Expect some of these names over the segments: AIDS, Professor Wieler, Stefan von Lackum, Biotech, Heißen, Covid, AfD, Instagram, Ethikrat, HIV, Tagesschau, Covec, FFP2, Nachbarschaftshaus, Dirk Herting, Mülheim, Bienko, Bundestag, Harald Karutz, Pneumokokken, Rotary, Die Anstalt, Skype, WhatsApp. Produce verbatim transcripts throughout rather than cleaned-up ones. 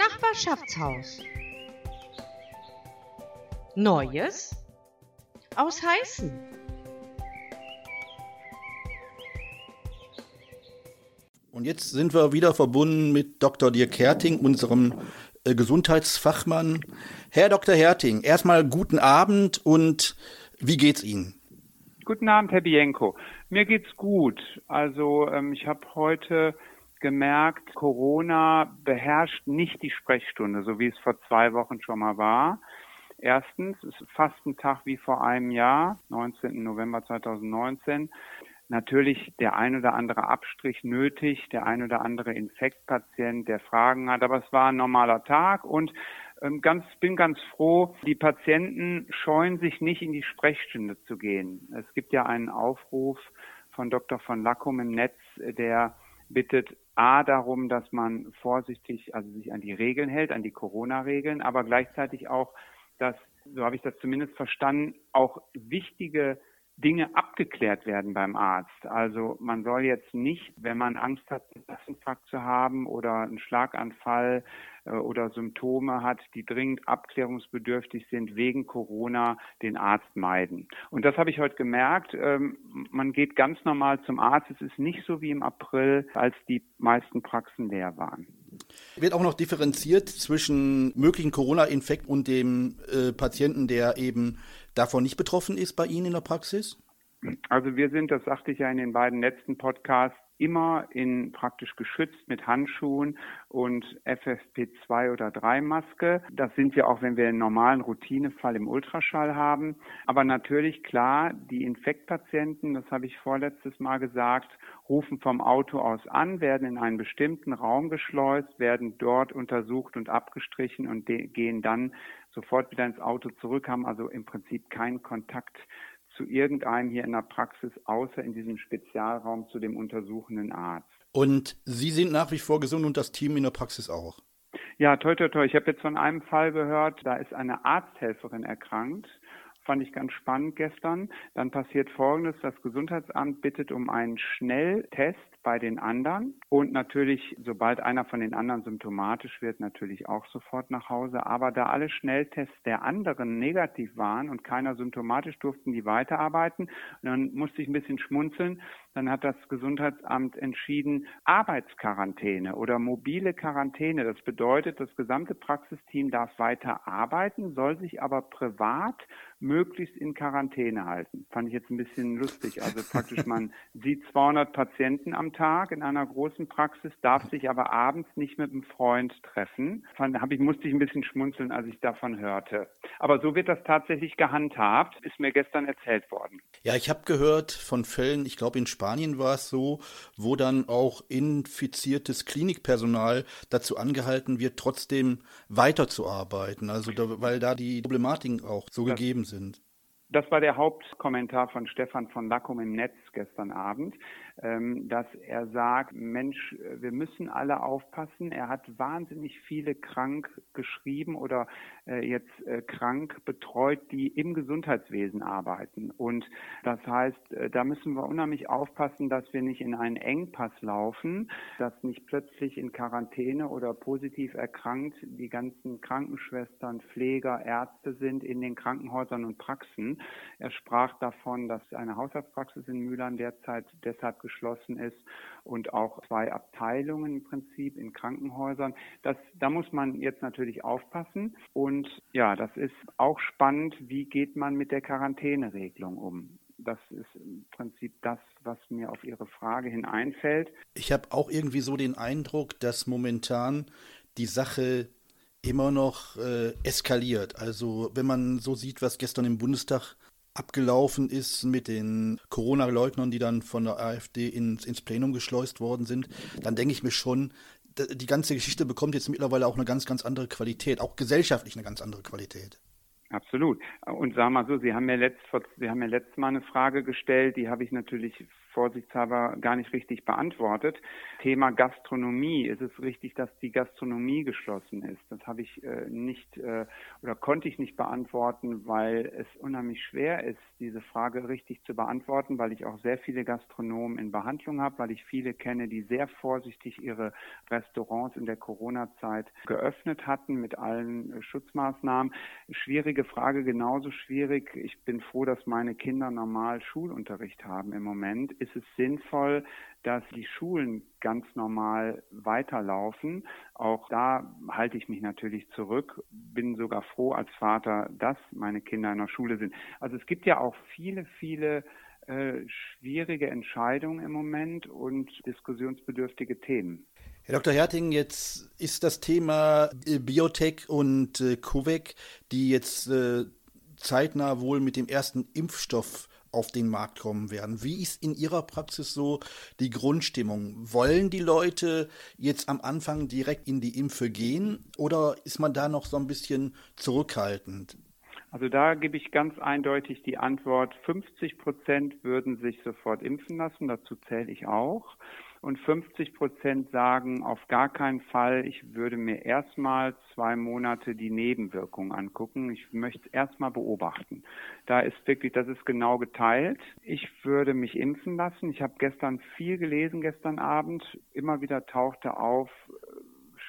Nachbarschaftshaus. Neues aus Heißen. Und jetzt sind wir wieder verbunden mit Doktor Dirk Herting, unserem äh, Gesundheitsfachmann. Herr Doktor Herting, erstmal guten Abend und wie geht's Ihnen? Guten Abend, Herr Bienko. Mir geht's gut. Also ähm, ich habe heute gemerkt, Corona beherrscht nicht die Sprechstunde, so wie es vor zwei Wochen schon mal war. Erstens, es ist fast ein Tag wie vor einem Jahr, neunzehnten November zweitausendneunzehn. Natürlich der ein oder andere Abstrich nötig, der ein oder andere Infektpatient, der Fragen hat, aber es war ein normaler Tag und ganz, bin ganz froh, die Patienten scheuen sich nicht in die Sprechstunde zu gehen. Es gibt ja einen Aufruf von Doktor von Lackum im Netz, der bittet A darum, dass man vorsichtig, also sich an die Regeln hält, an die Corona-Regeln, aber gleichzeitig auch, dass, so habe ich das zumindest verstanden, auch wichtige Dinge abgeklärt werden beim Arzt. Also man soll jetzt nicht, wenn man Angst hat, einen Herzinfarkt zu haben oder einen Schlaganfall oder Symptome hat, die dringend abklärungsbedürftig sind, wegen Corona den Arzt meiden. Und das habe ich heute gemerkt. Man geht ganz normal zum Arzt. Es ist nicht so wie im April, als die meisten Praxen leer waren. Wird auch noch differenziert zwischen möglichen Corona-Infekt und dem äh, Patienten, der eben davon nicht betroffen ist bei Ihnen in der Praxis? Also wir sind, das sagte ich ja in den beiden letzten Podcasts, immer in praktisch geschützt mit Handschuhen und F F P zwei oder drei Maske. Das sind wir auch, wenn wir einen normalen Routinefall im Ultraschall haben. Aber natürlich, klar, die Infektpatienten, das habe ich vorletztes Mal gesagt, rufen vom Auto aus an, werden in einen bestimmten Raum geschleust, werden dort untersucht und abgestrichen und de- gehen dann sofort wieder ins Auto zurück, haben also im Prinzip keinen Kontakt zu irgendeinem hier in der Praxis, außer in diesem Spezialraum zu dem untersuchenden Arzt. Und Sie sind nach wie vor gesund und das Team in der Praxis auch? Ja, toi, toi, toi. Ich habe jetzt von einem Fall gehört, da ist eine Arzthelferin erkrankt. Fand ich ganz spannend gestern. Dann passiert Folgendes, das Gesundheitsamt bittet um einen Schnelltest bei den anderen. Und natürlich, sobald einer von den anderen symptomatisch wird, natürlich auch sofort nach Hause. Aber da alle Schnelltests der anderen negativ waren und keiner symptomatisch, durften die weiterarbeiten. Und dann musste ich ein bisschen schmunzeln. Dann hat das Gesundheitsamt entschieden, Arbeitsquarantäne oder mobile Quarantäne. Das bedeutet, das gesamte Praxisteam darf weiter arbeiten, soll sich aber privat möglichst in Quarantäne halten. Fand ich jetzt ein bisschen lustig. Also praktisch, man sieht zweihundert Patienten am Tag in einer großen Praxis, darf sich aber abends nicht mit einem Freund treffen. Fand, hab ich, musste ich ein bisschen schmunzeln, als ich davon hörte. Aber so wird das tatsächlich gehandhabt, ist mir gestern erzählt worden. Ja, ich habe gehört von Fällen, ich glaube in Spanien war es so, wo dann auch infiziertes Klinikpersonal dazu angehalten wird, trotzdem weiterzuarbeiten. Also da, weil da die Problematiken auch so das gegeben sind. Sind. Das war der Hauptkommentar von Stefan von Lackum im Netz gestern Abend, dass er sagt, Mensch, wir müssen alle aufpassen. Er hat wahnsinnig viele krank geschrieben oder jetzt krank betreut, die im Gesundheitswesen arbeiten. Und das heißt, da müssen wir unheimlich aufpassen, dass wir nicht in einen Engpass laufen, dass nicht plötzlich in Quarantäne oder positiv erkrankt die ganzen Krankenschwestern, Pfleger, Ärzte sind in den Krankenhäusern und Praxen. Er sprach davon, dass eine Hausarztpraxis in Mülheim derzeit deshalb geschlossen ist und auch zwei Abteilungen im Prinzip in Krankenhäusern. Das, da muss man jetzt natürlich aufpassen. Und ja, das ist auch spannend, wie geht man mit der Quarantäneregelung um. Das ist im Prinzip das, was mir auf Ihre Frage hin einfällt. Ich habe auch irgendwie so den Eindruck, dass momentan die Sache immer noch äh, eskaliert. Also wenn man so sieht, was gestern im Bundestag abgelaufen ist mit den Corona-Leugnern, die dann von der AfD ins, ins Plenum geschleust worden sind, dann denke ich mir schon, die ganze Geschichte bekommt jetzt mittlerweile auch eine ganz, ganz andere Qualität, auch gesellschaftlich eine ganz andere Qualität. Absolut. Und sagen wir mal so, Sie haben mir letzt, Sie haben mir letztes Mal eine Frage gestellt, die habe ich natürlich vorsichtshalber gar nicht richtig beantwortet. Thema Gastronomie. Ist es richtig, dass die Gastronomie geschlossen ist? Das habe ich äh, nicht äh, oder konnte ich nicht beantworten, weil es unheimlich schwer ist, diese Frage richtig zu beantworten, weil ich auch sehr viele Gastronomen in Behandlung habe, weil ich viele kenne, die sehr vorsichtig ihre Restaurants in der Corona-Zeit geöffnet hatten mit allen äh, Schutzmaßnahmen. Schwierige Frage, genauso schwierig. Ich bin froh, dass meine Kinder normal Schulunterricht haben im Moment. Ist es sinnvoll, dass die Schulen ganz normal weiterlaufen? Auch da halte ich mich natürlich zurück, bin sogar froh als Vater, dass meine Kinder in der Schule sind. Also es gibt ja auch viele, viele äh, schwierige Entscheidungen im Moment und diskussionsbedürftige Themen. Herr Doktor Herting, jetzt ist das Thema Biotech und äh, Covec, die jetzt äh, zeitnah wohl mit dem ersten Impfstoff auf den Markt kommen werden. Wie ist in Ihrer Praxis so die Grundstimmung? Wollen die Leute jetzt am Anfang direkt in die Impfe gehen oder ist man da noch so ein bisschen zurückhaltend? Also da gebe ich ganz eindeutig die Antwort, fünfzig Prozent würden sich sofort impfen lassen, dazu zähle ich auch. Und fünfzig Prozent sagen, auf gar keinen Fall, ich würde mir erstmal zwei Monate die Nebenwirkungen angucken. Ich möchte es erstmal beobachten. Da ist wirklich, das ist genau geteilt. Ich würde mich impfen lassen. Ich habe gestern viel gelesen, gestern Abend. Immer wieder tauchte auf,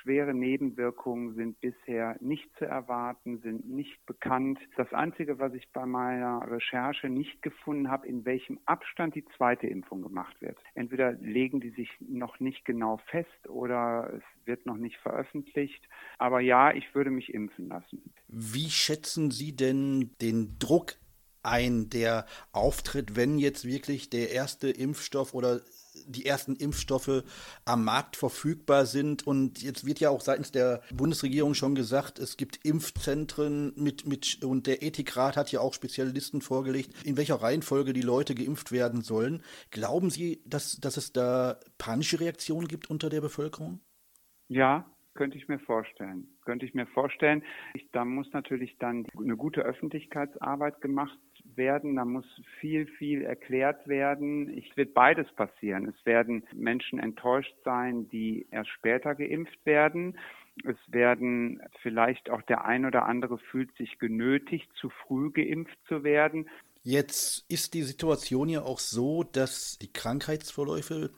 schwere Nebenwirkungen sind bisher nicht zu erwarten, sind nicht bekannt. Das Einzige, was ich bei meiner Recherche nicht gefunden habe, in welchem Abstand die zweite Impfung gemacht wird. Entweder legen die sich noch nicht genau fest oder es wird noch nicht veröffentlicht. Aber ja, ich würde mich impfen lassen. Wie schätzen Sie denn den Druck ein, der auftritt, wenn jetzt wirklich der erste Impfstoff oder die ersten Impfstoffe am Markt verfügbar sind? Und jetzt wird ja auch seitens der Bundesregierung schon gesagt, es gibt Impfzentren mit, mit und der Ethikrat hat ja auch spezielle Listen vorgelegt, in welcher Reihenfolge die Leute geimpft werden sollen. Glauben Sie, dass, dass es da panische Reaktionen gibt unter der Bevölkerung? Ja, könnte ich mir vorstellen. Könnte ich mir vorstellen. Ich, da muss natürlich dann eine gute Öffentlichkeitsarbeit gemacht werden. Da muss viel, viel erklärt werden. Es wird beides passieren. Es werden Menschen enttäuscht sein, die erst später geimpft werden. Es werden vielleicht auch der ein oder andere fühlt sich genötigt, zu früh geimpft zu werden. Jetzt ist die Situation ja auch so, dass die Krankheitsverläufe,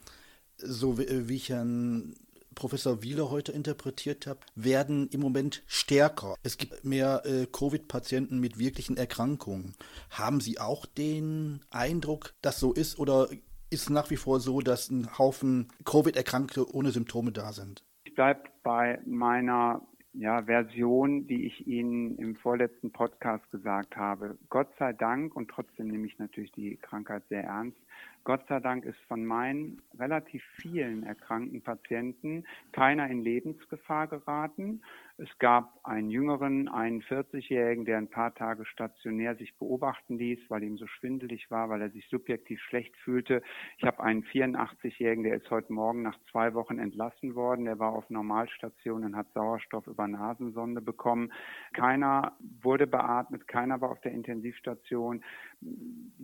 so wie ich an Professor Wieler heute interpretiert habe, werden im Moment stärker. Es gibt mehr äh, Covid-Patienten mit wirklichen Erkrankungen. Haben Sie auch den Eindruck, dass so ist, oder ist es nach wie vor so, dass ein Haufen Covid-Erkrankte ohne Symptome da sind? Ich bleibe bei meiner ja, Version, die ich Ihnen im vorletzten Podcast gesagt habe. Gott sei Dank, und trotzdem nehme ich natürlich die Krankheit sehr ernst, Gott sei Dank ist von meinen relativ vielen erkrankten Patienten keiner in Lebensgefahr geraten. Es gab einen jüngeren, einen vierzigjährigen, der ein paar Tage stationär sich beobachten ließ, weil ihm so schwindelig war, weil er sich subjektiv schlecht fühlte. Ich habe einen vierundachtzigjährigen, der ist heute Morgen nach zwei Wochen entlassen worden. Der war auf Normalstation und hat Sauerstoff über Nasensonde bekommen. Keiner wurde beatmet, keiner war auf der Intensivstation,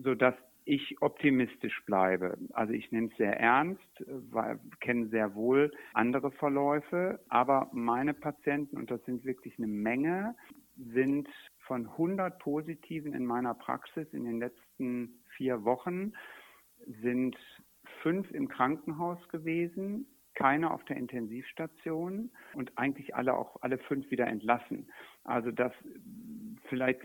sodass ich optimistisch bleibe. Also ich nehme es sehr ernst, weil ich kenne sehr wohl andere Verläufe, aber meine Patienten, und das sind wirklich eine Menge, sind von hundert Positiven in meiner Praxis in den letzten vier Wochen, sind fünf im Krankenhaus gewesen, keiner auf der Intensivstation und eigentlich alle auch alle fünf wieder entlassen. Also das, vielleicht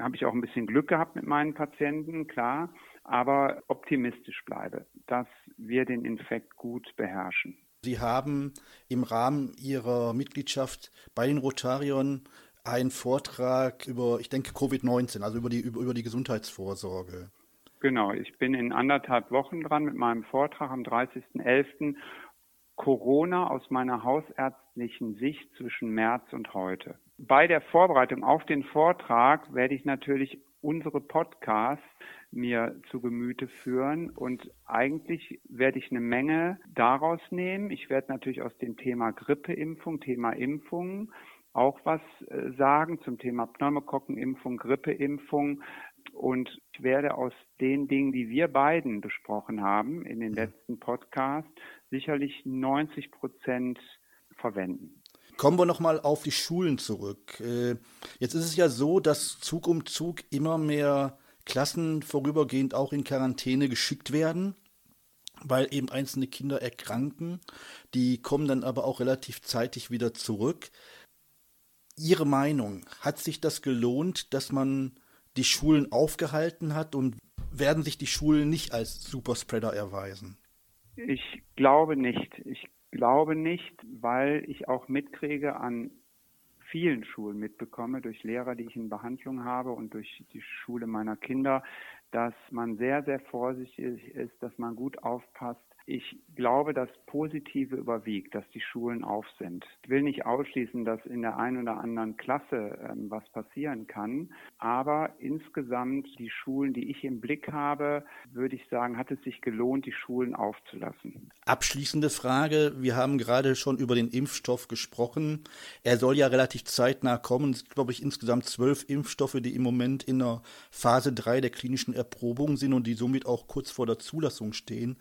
habe ich auch ein bisschen Glück gehabt mit meinen Patienten, klar, aber optimistisch bleibe, dass wir den Infekt gut beherrschen. Sie haben im Rahmen Ihrer Mitgliedschaft bei den Rotariern einen Vortrag über, ich denke, Covid neunzehn, also über die, über die Gesundheitsvorsorge. Genau, ich bin in anderthalb Wochen dran mit meinem Vortrag am dreißigsten elften Corona aus meiner hausärztlichen Sicht zwischen März und heute. Bei der Vorbereitung auf den Vortrag werde ich natürlich unsere Podcasts mir zu Gemüte führen und eigentlich werde ich eine Menge daraus nehmen. Ich werde natürlich aus dem Thema Grippeimpfung, Thema Impfung auch was sagen, zum Thema Pneumokokkenimpfung, Grippeimpfung. Und ich werde aus den Dingen, die wir beiden besprochen haben in den letzten Podcasts, sicherlich neunzig Prozent verwenden. Kommen wir nochmal auf die Schulen zurück. Jetzt ist es ja so, dass Zug um Zug immer mehr Klassen vorübergehend auch in Quarantäne geschickt werden, weil eben einzelne Kinder erkranken. Die kommen dann aber auch relativ zeitig wieder zurück. Ihre Meinung, hat sich das gelohnt, dass man die Schulen aufgehalten hat, und werden sich die Schulen nicht als Superspreader erweisen? Ich glaube nicht. Ich glaube nicht, weil ich auch mitkriege, an vielen Schulen mitbekomme, durch Lehrer, die ich in Behandlung habe und durch die Schule meiner Kinder, dass man sehr, sehr vorsichtig ist, dass man gut aufpasst. Ich glaube, das Positive überwiegt, dass die Schulen auf sind. Ich will nicht ausschließen, dass in der einen oder anderen Klasse ähm, was passieren kann, aber insgesamt die Schulen, die ich im Blick habe, würde ich sagen, hat es sich gelohnt, die Schulen aufzulassen. Abschließende Frage. Wir haben gerade schon über den Impfstoff gesprochen. Er soll ja relativ zeitnah kommen. Es gibt, glaube ich, insgesamt zwölf Impfstoffe, die im Moment in der Phase drei der klinischen Erprobung sind und die somit auch kurz vor der Zulassung stehen.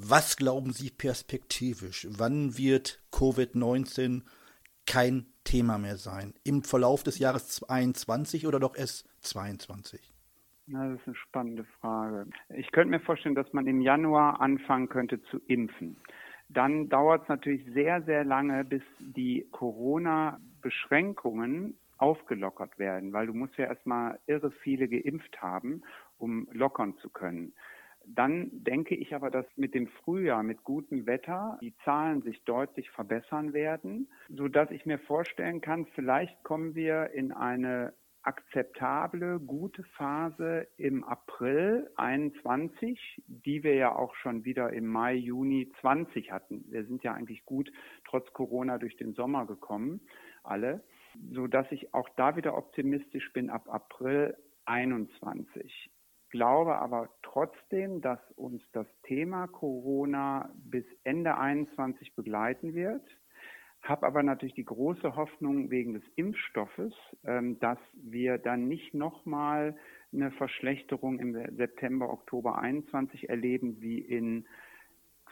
Was glauben Sie perspektivisch? Wann wird Covid neunzehn kein Thema mehr sein? Im Verlauf des Jahres zweitausendzweiundzwanzig oder doch erst zweiundzwanzig? Ja, das ist eine spannende Frage. Ich könnte mir vorstellen, dass man im Januar anfangen könnte zu impfen. Dann dauert es natürlich sehr, sehr lange, bis die Corona-Beschränkungen aufgelockert werden, weil du musst ja erstmal irre viele geimpft haben, um lockern zu können. Dann denke ich aber, dass mit dem Frühjahr, mit gutem Wetter, die Zahlen sich deutlich verbessern werden, sodass ich mir vorstellen kann, vielleicht kommen wir in eine akzeptable, gute Phase im April einundzwanzig, die wir ja auch schon wieder im Mai, Juni zwanzig hatten. Wir sind ja eigentlich gut trotz Corona durch den Sommer gekommen, alle, sodass ich auch da wieder optimistisch bin ab April einundzwanzig. Glaube aber trotzdem, dass uns das Thema Corona bis Ende einundzwanzig begleiten wird. Habe aber natürlich die große Hoffnung wegen des Impfstoffes, dass wir dann nicht nochmal eine Verschlechterung im September, Oktober einundzwanzig erleben wie in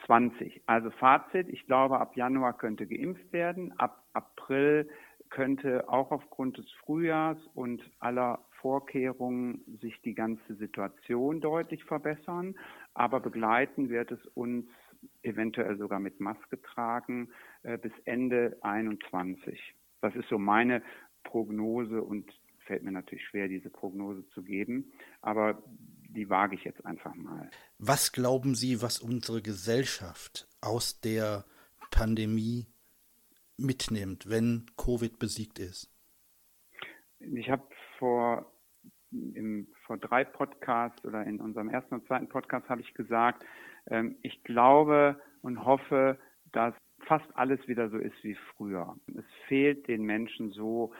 zwanzig. Also Fazit, ich glaube, ab Januar könnte geimpft werden, ab April könnte auch aufgrund des Frühjahrs und aller Vorkehrungen sich die ganze Situation deutlich verbessern, aber begleiten wird es uns eventuell sogar mit Maske tragen bis Ende einundzwanzig. Das ist so meine Prognose und fällt mir natürlich schwer, diese Prognose zu geben, aber die wage ich jetzt einfach mal. Was glauben Sie, was unsere Gesellschaft aus der Pandemie mitnimmt, wenn Covid besiegt ist? Ich habe vor im, vor drei Podcasts oder in unserem ersten und zweiten Podcast habe ich gesagt, ähm, ich glaube und hoffe, dass fast alles wieder so ist wie früher. Es fehlt den Menschen so,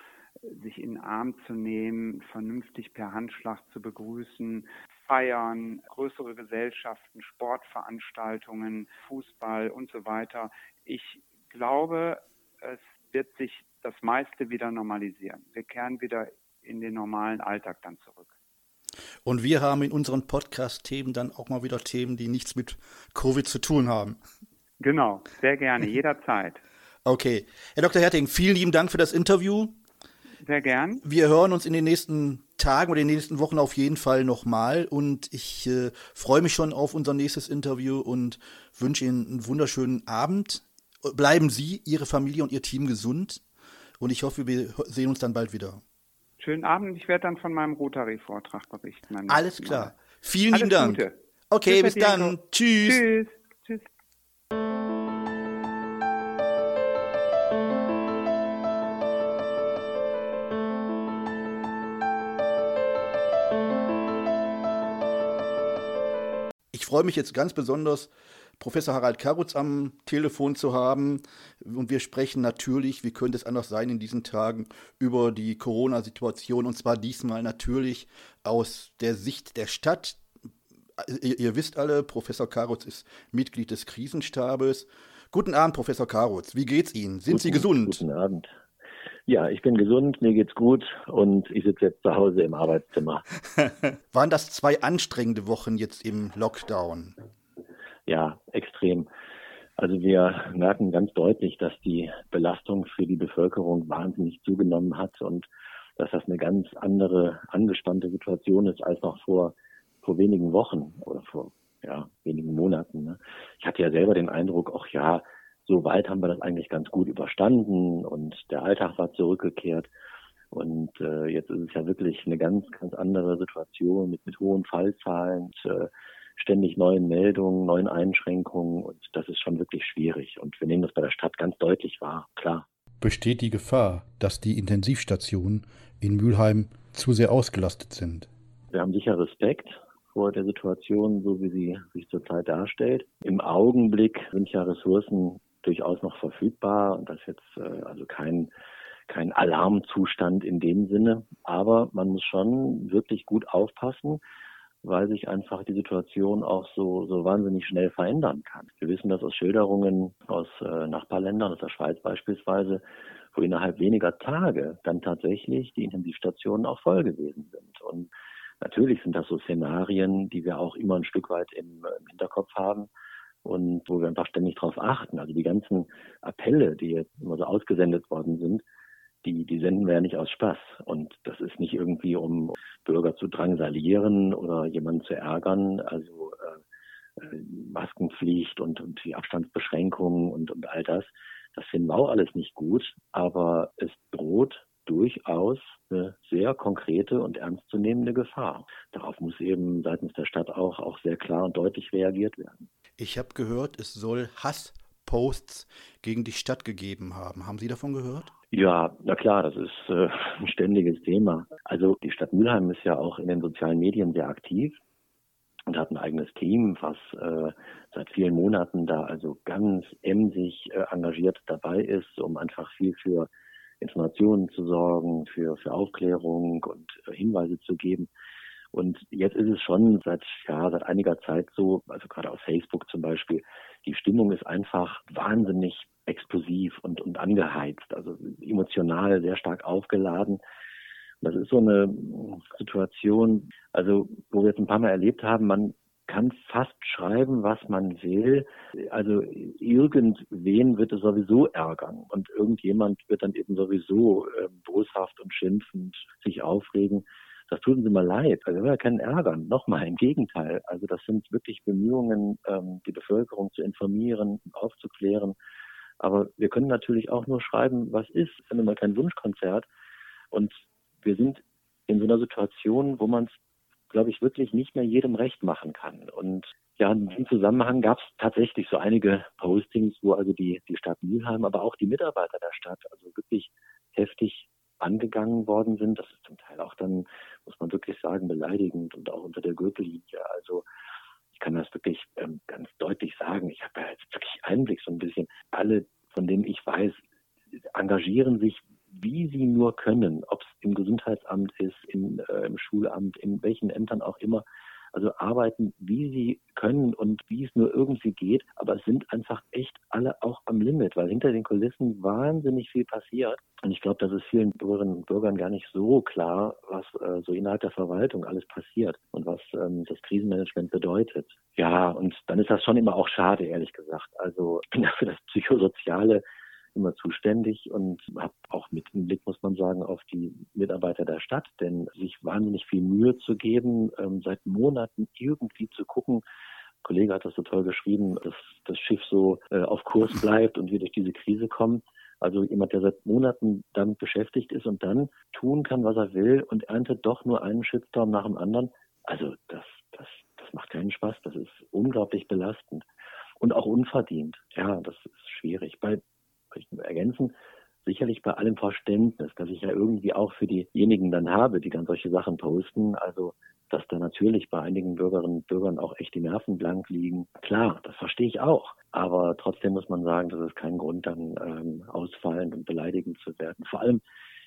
sich in den Arm zu nehmen, vernünftig per Handschlag zu begrüßen, feiern, größere Gesellschaften, Sportveranstaltungen, Fußball und so weiter. Ich glaube, es wird sich das meiste wieder normalisieren. Wir kehren wieder in den normalen Alltag dann zurück. Und wir haben in unseren Podcast-Themen dann auch mal wieder Themen, die nichts mit Covid zu tun haben. Genau, sehr gerne, jederzeit. Okay. Herr Doktor Herting, vielen lieben Dank für das Interview. Sehr gern. Wir hören uns in den nächsten Tagen oder in den nächsten Wochen auf jeden Fall nochmal. Und ich äh, freue mich schon auf unser nächstes Interview und wünsche Ihnen einen wunderschönen Abend. Bleiben Sie, Ihre Familie und Ihr Team gesund. Und ich hoffe, wir sehen uns dann bald wieder. Schönen Abend. Ich werde dann von meinem Rotary-Vortrag berichten. Alles klar. Vielen lieben Dank. Gute. Okay, bis dann. Tschüss. Tschüss. Tschüss. Ich freue mich jetzt ganz besonders, Professor Harald Karutz am Telefon zu haben, und wir sprechen natürlich, wie könnte es anders sein in diesen Tagen, über die Corona-Situation, und zwar diesmal natürlich aus der Sicht der Stadt. Ihr, ihr wisst alle, Professor Karutz ist Mitglied des Krisenstabes. Guten Abend, Professor Karutz, wie geht's Ihnen? Sind guten, Sie gesund? Guten Abend. Ja, ich bin gesund, mir geht's gut und ich sitze jetzt zu Hause im Arbeitszimmer. Waren das zwei anstrengende Wochen jetzt im Lockdown? Ja, extrem. Also wir merken ganz deutlich, dass die Belastung für die Bevölkerung wahnsinnig zugenommen hat und dass das eine ganz andere, angespannte Situation ist als noch vor, vor wenigen Wochen oder vor ja, wenigen Monaten. Ne? Ich hatte ja selber den Eindruck, ach ja, so weit haben wir das eigentlich ganz gut überstanden und der Alltag war zurückgekehrt. Und äh, jetzt ist es ja wirklich eine ganz, ganz andere Situation mit, mit hohen Fallzahlen, und, äh, ständig neuen Meldungen, neuen Einschränkungen. Und das ist schon wirklich schwierig. Und wir nehmen das bei der Stadt ganz deutlich wahr, klar. Besteht die Gefahr, dass die Intensivstationen in Mülheim zu sehr ausgelastet sind? Wir haben sicher Respekt vor der Situation, so wie sie sich zurzeit darstellt. Im Augenblick sind ja Ressourcen durchaus noch verfügbar und das ist jetzt also kein, kein Alarmzustand in dem Sinne. Aber man muss schon wirklich gut aufpassen, weil sich einfach die Situation auch so, so wahnsinnig schnell verändern kann. Wir wissen das aus Schilderungen aus äh, Nachbarländern, aus der Schweiz beispielsweise, wo innerhalb weniger Tage dann tatsächlich die Intensivstationen auch voll gewesen sind. Und natürlich sind das so Szenarien, die wir auch immer ein Stück weit im, im Hinterkopf haben und wo wir einfach ständig drauf achten. Also die ganzen Appelle, die jetzt immer so ausgesendet worden sind, Die, die senden wir ja nicht aus Spaß. Und das ist nicht irgendwie, um Bürger zu drangsalieren oder jemanden zu ärgern. Also äh, Maskenpflicht und, und die Abstandsbeschränkungen und, und all das. Das finden wir auch alles nicht gut. Aber es droht durchaus eine sehr konkrete und ernstzunehmende Gefahr. Darauf muss eben seitens der Stadt auch, auch sehr klar und deutlich reagiert werden. Ich habe gehört, es soll Hassposts gegen die Stadt gegeben haben. Haben Sie davon gehört? Ja, na klar, das ist äh, ein ständiges Thema. Also die Stadt Mülheim ist ja auch in den sozialen Medien sehr aktiv und hat ein eigenes Team, was äh, seit vielen Monaten da also ganz emsig äh, engagiert dabei ist, um einfach viel für Informationen zu sorgen, für, für Aufklärung und äh, Hinweise zu geben. Und jetzt ist es schon seit, ja, seit einiger Zeit so, also gerade auf Facebook zum Beispiel, die Stimmung ist einfach wahnsinnig explosiv und, und angeheizt, also emotional sehr stark aufgeladen. Das ist so eine Situation, also wo wir jetzt ein paar Mal erlebt haben, man kann fast schreiben, was man will. Also irgendwen wird es sowieso ärgern und irgendjemand wird dann eben sowieso äh, boshaft und schimpfend sich aufregen. Das tut uns immer leid. Also wir können ärgern. Nochmal, im Gegenteil. Also das sind wirklich Bemühungen, ähm, die Bevölkerung zu informieren, aufzuklären. Aber wir können natürlich auch nur schreiben, was ist, wenn man kein Wunschkonzert. Und wir sind in so einer Situation, wo man es, glaube ich, wirklich nicht mehr jedem recht machen kann. Und ja, in diesem Zusammenhang gab es tatsächlich so einige Postings, wo also die, die Stadt Mülheim, aber auch die Mitarbeiter der Stadt, also wirklich heftig angegangen worden sind. Das ist zum Teil auch dann, muss man wirklich sagen, beleidigend und auch unter der Gürtellinie. Also ich kann das wirklich ähm, ganz deutlich sagen. Ich habe ja jetzt wirklich Einblick so ein bisschen. Alle, von denen ich weiß, engagieren sich, wie sie nur können. Ob es im Gesundheitsamt ist, im, äh, im Schulamt, in welchen Ämtern auch immer. Also arbeiten, wie sie können und wie es nur irgendwie geht. Aber es sind einfach echt alle auch am Limit, weil hinter den Kulissen wahnsinnig viel passiert. Und ich glaube, das ist vielen Bürgerinnen und Bürgern gar nicht so klar, was äh, so innerhalb der Verwaltung alles passiert und was ähm, das Krisenmanagement bedeutet. Ja, und dann ist das schon immer auch schade, ehrlich gesagt. Also ich bin ja für das Psychosoziale immer zuständig und habe auch mit dem Blick, muss man sagen, auf die Mitarbeiter der Stadt, denn sich wahnsinnig viel Mühe zu geben, ähm, seit Monaten irgendwie zu gucken. Ein Kollege hat das so toll geschrieben, dass das Schiff so äh, auf Kurs bleibt und wir durch diese Krise kommen. Also jemand, der seit Monaten damit beschäftigt ist und dann tun kann, was er will und erntet doch nur einen Shitstorm nach dem anderen. Also das, das, das macht keinen Spaß. Das ist unglaublich belastend und auch unverdient. Ja, das ist schwierig. Bei ergänzen, sicherlich bei allem Verständnis, dass ich ja irgendwie auch für diejenigen dann habe, die dann solche Sachen posten, also dass da natürlich bei einigen Bürgerinnen und Bürgern auch echt die Nerven blank liegen. Klar, das verstehe ich auch, aber trotzdem muss man sagen, das ist kein Grund, dann ähm, ausfallend und beleidigend zu werden. Vor allem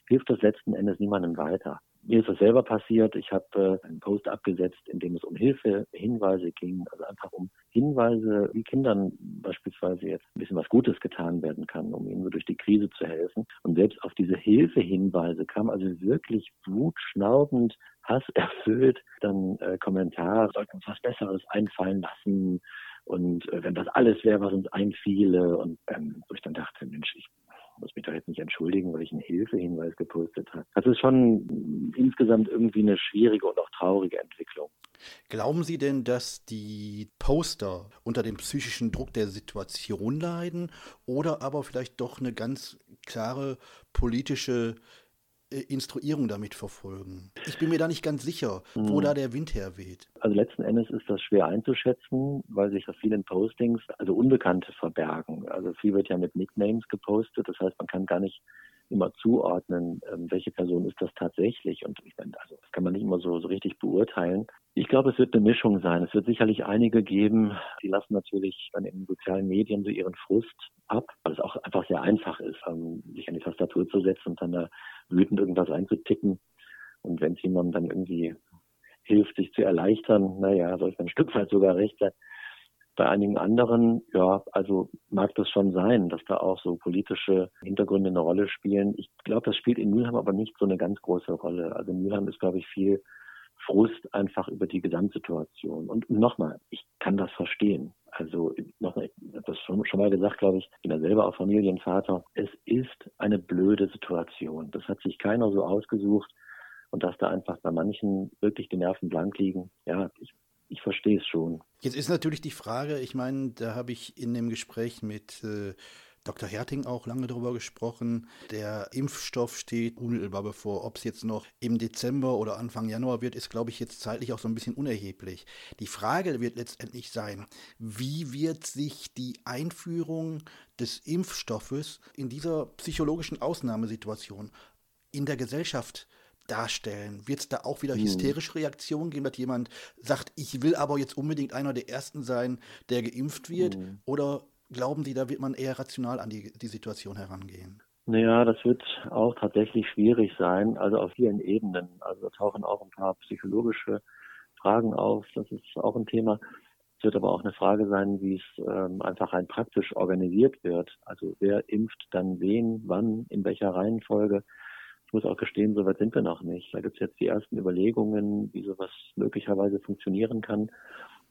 hilft das letzten Endes niemandem weiter. Mir ist das selber passiert. Ich habe äh, einen Post abgesetzt, in dem es um Hilfe, Hinweise ging, also einfach um Hinweise, wie Kindern beispielsweise jetzt ein bisschen was Gutes getan werden kann, um ihnen durch die Krise zu helfen. Und selbst auf diese Hilfe-Hinweise kam also wirklich wutschnaubend, hasserfüllt, dann äh, Kommentare, sollten uns was Besseres einfallen lassen. Und äh, wenn das alles wäre, was uns einfiele. Und ähm, wo ich dann dachte, Mensch, ich muss mich doch jetzt nicht entschuldigen, weil ich einen Hilfehinweis gepostet habe. Das ist schon insgesamt irgendwie eine schwierige und auch traurige Entwicklung. Glauben Sie denn, dass die Poster unter dem psychischen Druck der Situation leiden oder aber vielleicht doch eine ganz klare politische Instruierung damit verfolgen? Ich bin mir da nicht ganz sicher, wo hm. da der Wind herweht. Also letzten Endes ist das schwer einzuschätzen, weil sich da viele Postings, also Unbekannte, verbergen. Also viel wird ja mit Nicknames gepostet, das heißt, man kann gar nicht immer zuordnen, welche Person ist das tatsächlich. Und ich meine, also das kann man nicht immer so, so richtig beurteilen. Ich glaube, es wird eine Mischung sein. Es wird sicherlich einige geben, die lassen natürlich dann in den sozialen Medien so ihren Frust ab, weil es auch einfach sehr einfach ist, sich an die Tastatur zu setzen und dann da wütend irgendwas einzutippen. Und wenn es jemandem dann irgendwie hilft, sich zu erleichtern, naja, soll es ein Stück weit sogar recht sein. Bei einigen anderen, ja, also mag das schon sein, dass da auch so politische Hintergründe eine Rolle spielen. Ich glaube, das spielt in Mülheim aber nicht so eine ganz große Rolle. Also in Mülheim ist, glaube ich, viel Frust einfach über die Gesamtsituation. Und nochmal, ich kann das verstehen. Also nochmal, ich habe das schon, schon mal gesagt, glaube ich, ich bin ja selber auch Familienvater. Es ist eine blöde Situation. Das hat sich keiner so ausgesucht. Und dass da einfach bei manchen wirklich die Nerven blank liegen, ja, ich Ich verstehe es schon. Jetzt ist natürlich die Frage, ich meine, da habe ich in dem Gespräch mit äh, Doktor Herting auch lange drüber gesprochen. Der Impfstoff steht unmittelbar bevor. Ob es jetzt noch im Dezember oder Anfang Januar wird, ist, glaube ich, jetzt zeitlich auch so ein bisschen unerheblich. Die Frage wird letztendlich sein, wie wird sich die Einführung des Impfstoffes in dieser psychologischen Ausnahmesituation in der Gesellschaft darstellen? Wird es da auch wieder hysterische Reaktionen geben, dass jemand sagt, ich will aber jetzt unbedingt einer der Ersten sein, der geimpft wird? Mhm. Oder glauben Sie, da wird man eher rational an die, die Situation herangehen? Naja, das wird auch tatsächlich schwierig sein, also auf vielen Ebenen. Also da tauchen auch ein paar psychologische Fragen auf, das ist auch ein Thema. Es wird aber auch eine Frage sein, wie es ähm, einfach rein praktisch organisiert wird. Also wer impft dann wen, wann, in welcher Reihenfolge? Ich muss auch gestehen, so weit sind wir noch nicht. Da gibt es jetzt die ersten Überlegungen, wie sowas möglicherweise funktionieren kann.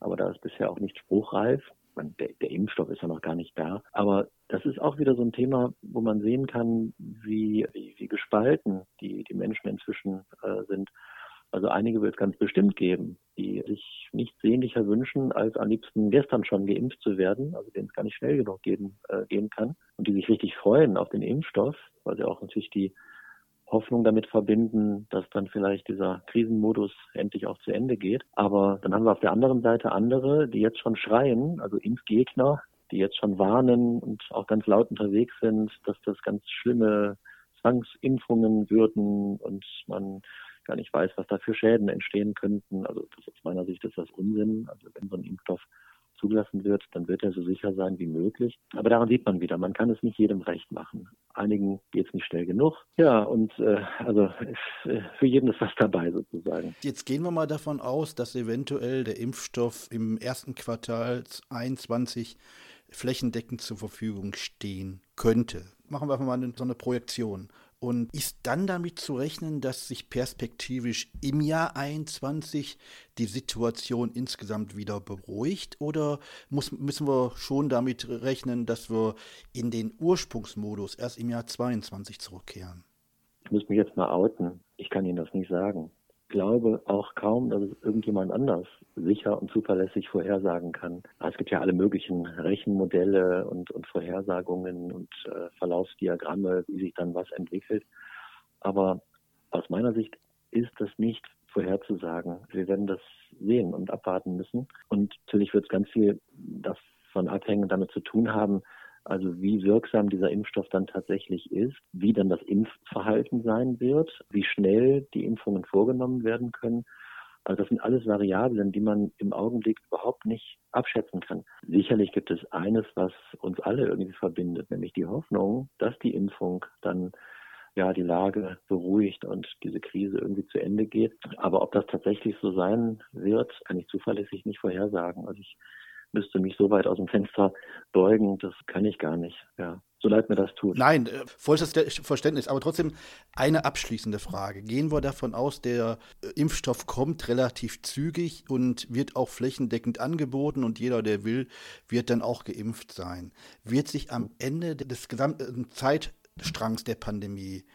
Aber da ist bisher auch nicht spruchreif. Man, der, der Impfstoff ist ja noch gar nicht da. Aber das ist auch wieder so ein Thema, wo man sehen kann, wie, wie, wie gespalten die, die Menschen inzwischen äh, sind. Also einige wird es ganz bestimmt geben, die sich nichts sehnlicher wünschen, als am liebsten gestern schon geimpft zu werden, also denen es gar nicht schnell genug geben, äh, gehen kann. Und die sich richtig freuen auf den Impfstoff, weil sie auch natürlich die Hoffnung damit verbinden, dass dann vielleicht dieser Krisenmodus endlich auch zu Ende geht. Aber dann haben wir auf der anderen Seite andere, die jetzt schon schreien, also Impfgegner, die jetzt schon warnen und auch ganz laut unterwegs sind, dass das ganz schlimme Zwangsimpfungen würden und man gar nicht weiß, was da für Schäden entstehen könnten. Also das aus meiner Sicht ist das Unsinn. Also wenn so ein Impfstoff zugelassen wird, dann wird er so sicher sein wie möglich. Aber daran sieht man wieder, man kann es nicht jedem recht machen. Einigen geht es nicht schnell genug. Ja, und äh, also äh, für jeden ist was dabei sozusagen. Jetzt gehen wir mal davon aus, dass eventuell der Impfstoff im ersten Quartal einundzwanzig flächendeckend zur Verfügung stehen könnte. Machen wir einfach mal eine, so eine Projektion. Und ist dann damit zu rechnen, dass sich perspektivisch im Jahr einundzwanzig die Situation insgesamt wieder beruhigt? Oder muss, müssen wir schon damit rechnen, dass wir in den Ursprungsmodus erst im Jahr zweiundzwanzig zurückkehren? Ich muss mich jetzt mal outen. Ich kann Ihnen das nicht sagen. Ich glaube auch kaum, dass es irgendjemand anders sicher und zuverlässig vorhersagen kann. Es gibt ja alle möglichen Rechenmodelle und, und Vorhersagungen und äh, Verlaufsdiagramme, wie sich dann was entwickelt. Aber aus meiner Sicht ist das nicht vorherzusagen. Wir werden das sehen und abwarten müssen. Und natürlich wird es ganz viel davon abhängen und damit zu tun haben, also wie wirksam dieser Impfstoff dann tatsächlich ist, wie dann das Impfverhalten sein wird, wie schnell die Impfungen vorgenommen werden können. Also das sind alles Variablen, die man im Augenblick überhaupt nicht abschätzen kann. Sicherlich gibt es eines, was uns alle irgendwie verbindet, nämlich die Hoffnung, dass die Impfung dann ja, die Lage beruhigt und diese Krise irgendwie zu Ende geht. Aber ob das tatsächlich so sein wird, kann ich zuverlässig nicht vorhersagen. Also ich müsste mich so weit aus dem Fenster beugen, das kann ich gar nicht, ja. So leid mir das tut. Nein, volles Verständnis. Aber trotzdem eine abschließende Frage. Gehen wir davon aus, der Impfstoff kommt relativ zügig und wird auch flächendeckend angeboten und jeder, der will, wird dann auch geimpft sein. Wird sich am Ende des gesamten Zeitstrangs der Pandemie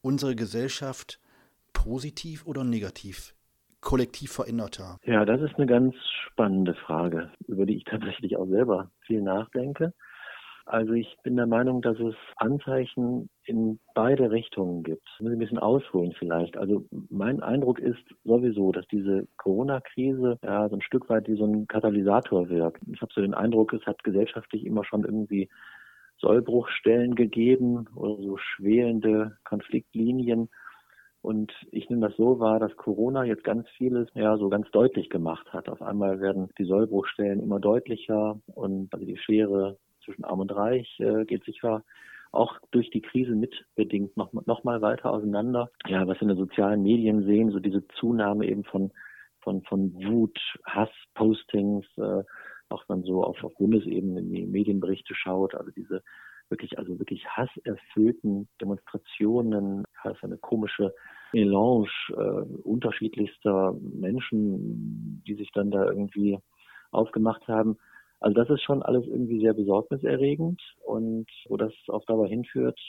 unsere Gesellschaft positiv oder negativ kollektiv verändert haben? Ja, das ist eine ganz spannende Frage, über die ich tatsächlich auch selber viel nachdenke. Also ich bin der Meinung, dass es Anzeichen in beide Richtungen gibt. Ich muss ein bisschen ausholen vielleicht. Also mein Eindruck ist sowieso, dass diese Corona-Krise ja so ein Stück weit wie so ein Katalysator wirkt. Ich habe so den Eindruck, es hat gesellschaftlich immer schon irgendwie Sollbruchstellen gegeben oder so schwelende Konfliktlinien. Und ich nehme das so wahr, dass Corona jetzt ganz vieles ja so ganz deutlich gemacht hat. Auf einmal werden die Sollbruchstellen immer deutlicher und also die Schere zwischen Arm und Reich äh, geht sicher auch durch die Krise mitbedingt noch, noch mal weiter auseinander. Ja, was wir in den sozialen Medien sehen, so diese Zunahme eben von von von Wut, Hass, Postings, äh, auch wenn man so auf, auf Bundesebene in die Medienberichte schaut, also diese wirklich also wirklich hasserfüllten Demonstrationen, also eine komische Melange äh, unterschiedlichster Menschen, die sich dann da irgendwie aufgemacht haben. Also das ist schon alles irgendwie sehr besorgniserregend und wo das auch dabei hinführt,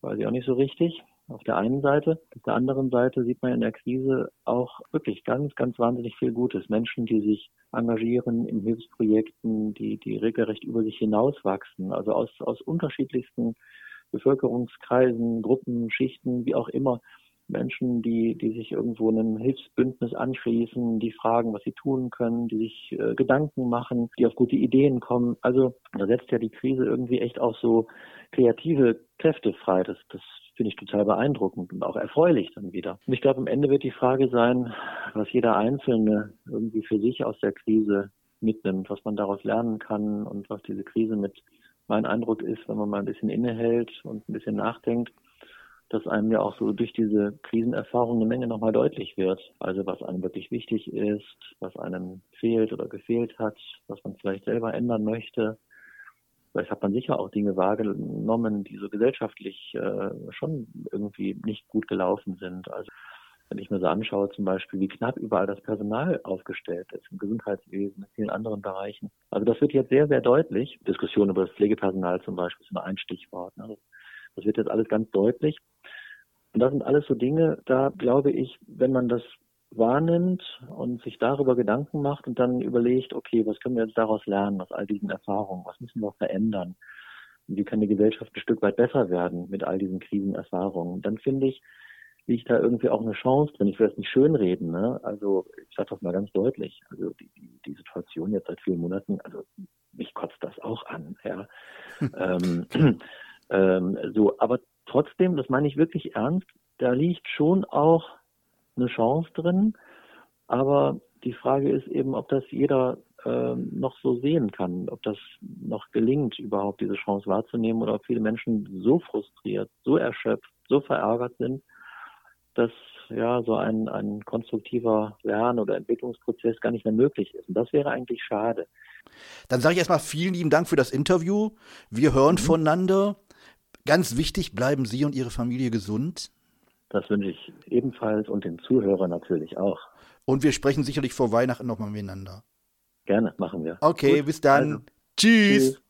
weiß ich auch nicht so richtig. Auf der einen Seite. Auf der anderen Seite sieht man in der Krise auch wirklich ganz, ganz wahnsinnig viel Gutes. Menschen, die sich engagieren in Hilfsprojekten, die, die regelrecht über sich hinauswachsen. Also aus, aus unterschiedlichsten Bevölkerungskreisen, Gruppen, Schichten, wie auch immer. Menschen, die, die sich irgendwo einem Hilfsbündnis anschließen, die fragen, was sie tun können, die sich äh, Gedanken machen, die auf gute Ideen kommen. Also da setzt ja die Krise irgendwie echt auch so kreative Kräfte frei. Das, das finde ich total beeindruckend und auch erfreulich dann wieder. Und ich glaube, am Ende wird die Frage sein, was jeder Einzelne irgendwie für sich aus der Krise mitnimmt, was man daraus lernen kann und was diese Krise mit, mein Eindruck ist, wenn man mal ein bisschen innehält und ein bisschen nachdenkt, dass einem ja auch so durch diese Krisenerfahrung eine Menge nochmal deutlich wird. Also was einem wirklich wichtig ist, was einem fehlt oder gefehlt hat, was man vielleicht selber ändern möchte. Vielleicht hat man sicher auch Dinge wahrgenommen, die so gesellschaftlich äh, schon irgendwie nicht gut gelaufen sind. Also wenn ich mir so anschaue zum Beispiel, wie knapp überall das Personal aufgestellt ist, im Gesundheitswesen, in vielen anderen Bereichen. Also das wird jetzt sehr, sehr deutlich. Diskussion über das Pflegepersonal zum Beispiel ist nur ein Stichwort, ne? Das wird jetzt alles ganz deutlich. Und das sind alles so Dinge, da glaube ich, wenn man das wahrnimmt und sich darüber Gedanken macht und dann überlegt, okay, was können wir jetzt daraus lernen aus all diesen Erfahrungen, was müssen wir verändern, wie kann die Gesellschaft ein Stück weit besser werden mit all diesen Krisenerfahrungen, dann finde ich, liegt da irgendwie auch eine Chance drin. Ich will das nicht schönreden, ne? Also ich sage das mal ganz deutlich, also die, die, die Situation jetzt seit vielen Monaten, also mich kotzt das auch an, ja. ähm, ähm, so, aber trotzdem, das meine ich wirklich ernst, da liegt schon auch eine Chance drin, aber die Frage ist eben, ob das jeder äh, noch so sehen kann, ob das noch gelingt, überhaupt diese Chance wahrzunehmen oder ob viele Menschen so frustriert, so erschöpft, so verärgert sind, dass ja so ein, ein konstruktiver Lern- oder Entwicklungsprozess gar nicht mehr möglich ist. Und das wäre eigentlich schade. Dann sage ich erstmal vielen lieben Dank für das Interview. Wir hören mhm. voneinander. Ganz wichtig, bleiben Sie und Ihre Familie gesund. Das wünsche ich ebenfalls und den Zuhörern natürlich auch. Und wir sprechen sicherlich vor Weihnachten nochmal miteinander. Gerne, machen wir. Okay, gut, bis dann. Also. Tschüss. Tschüss.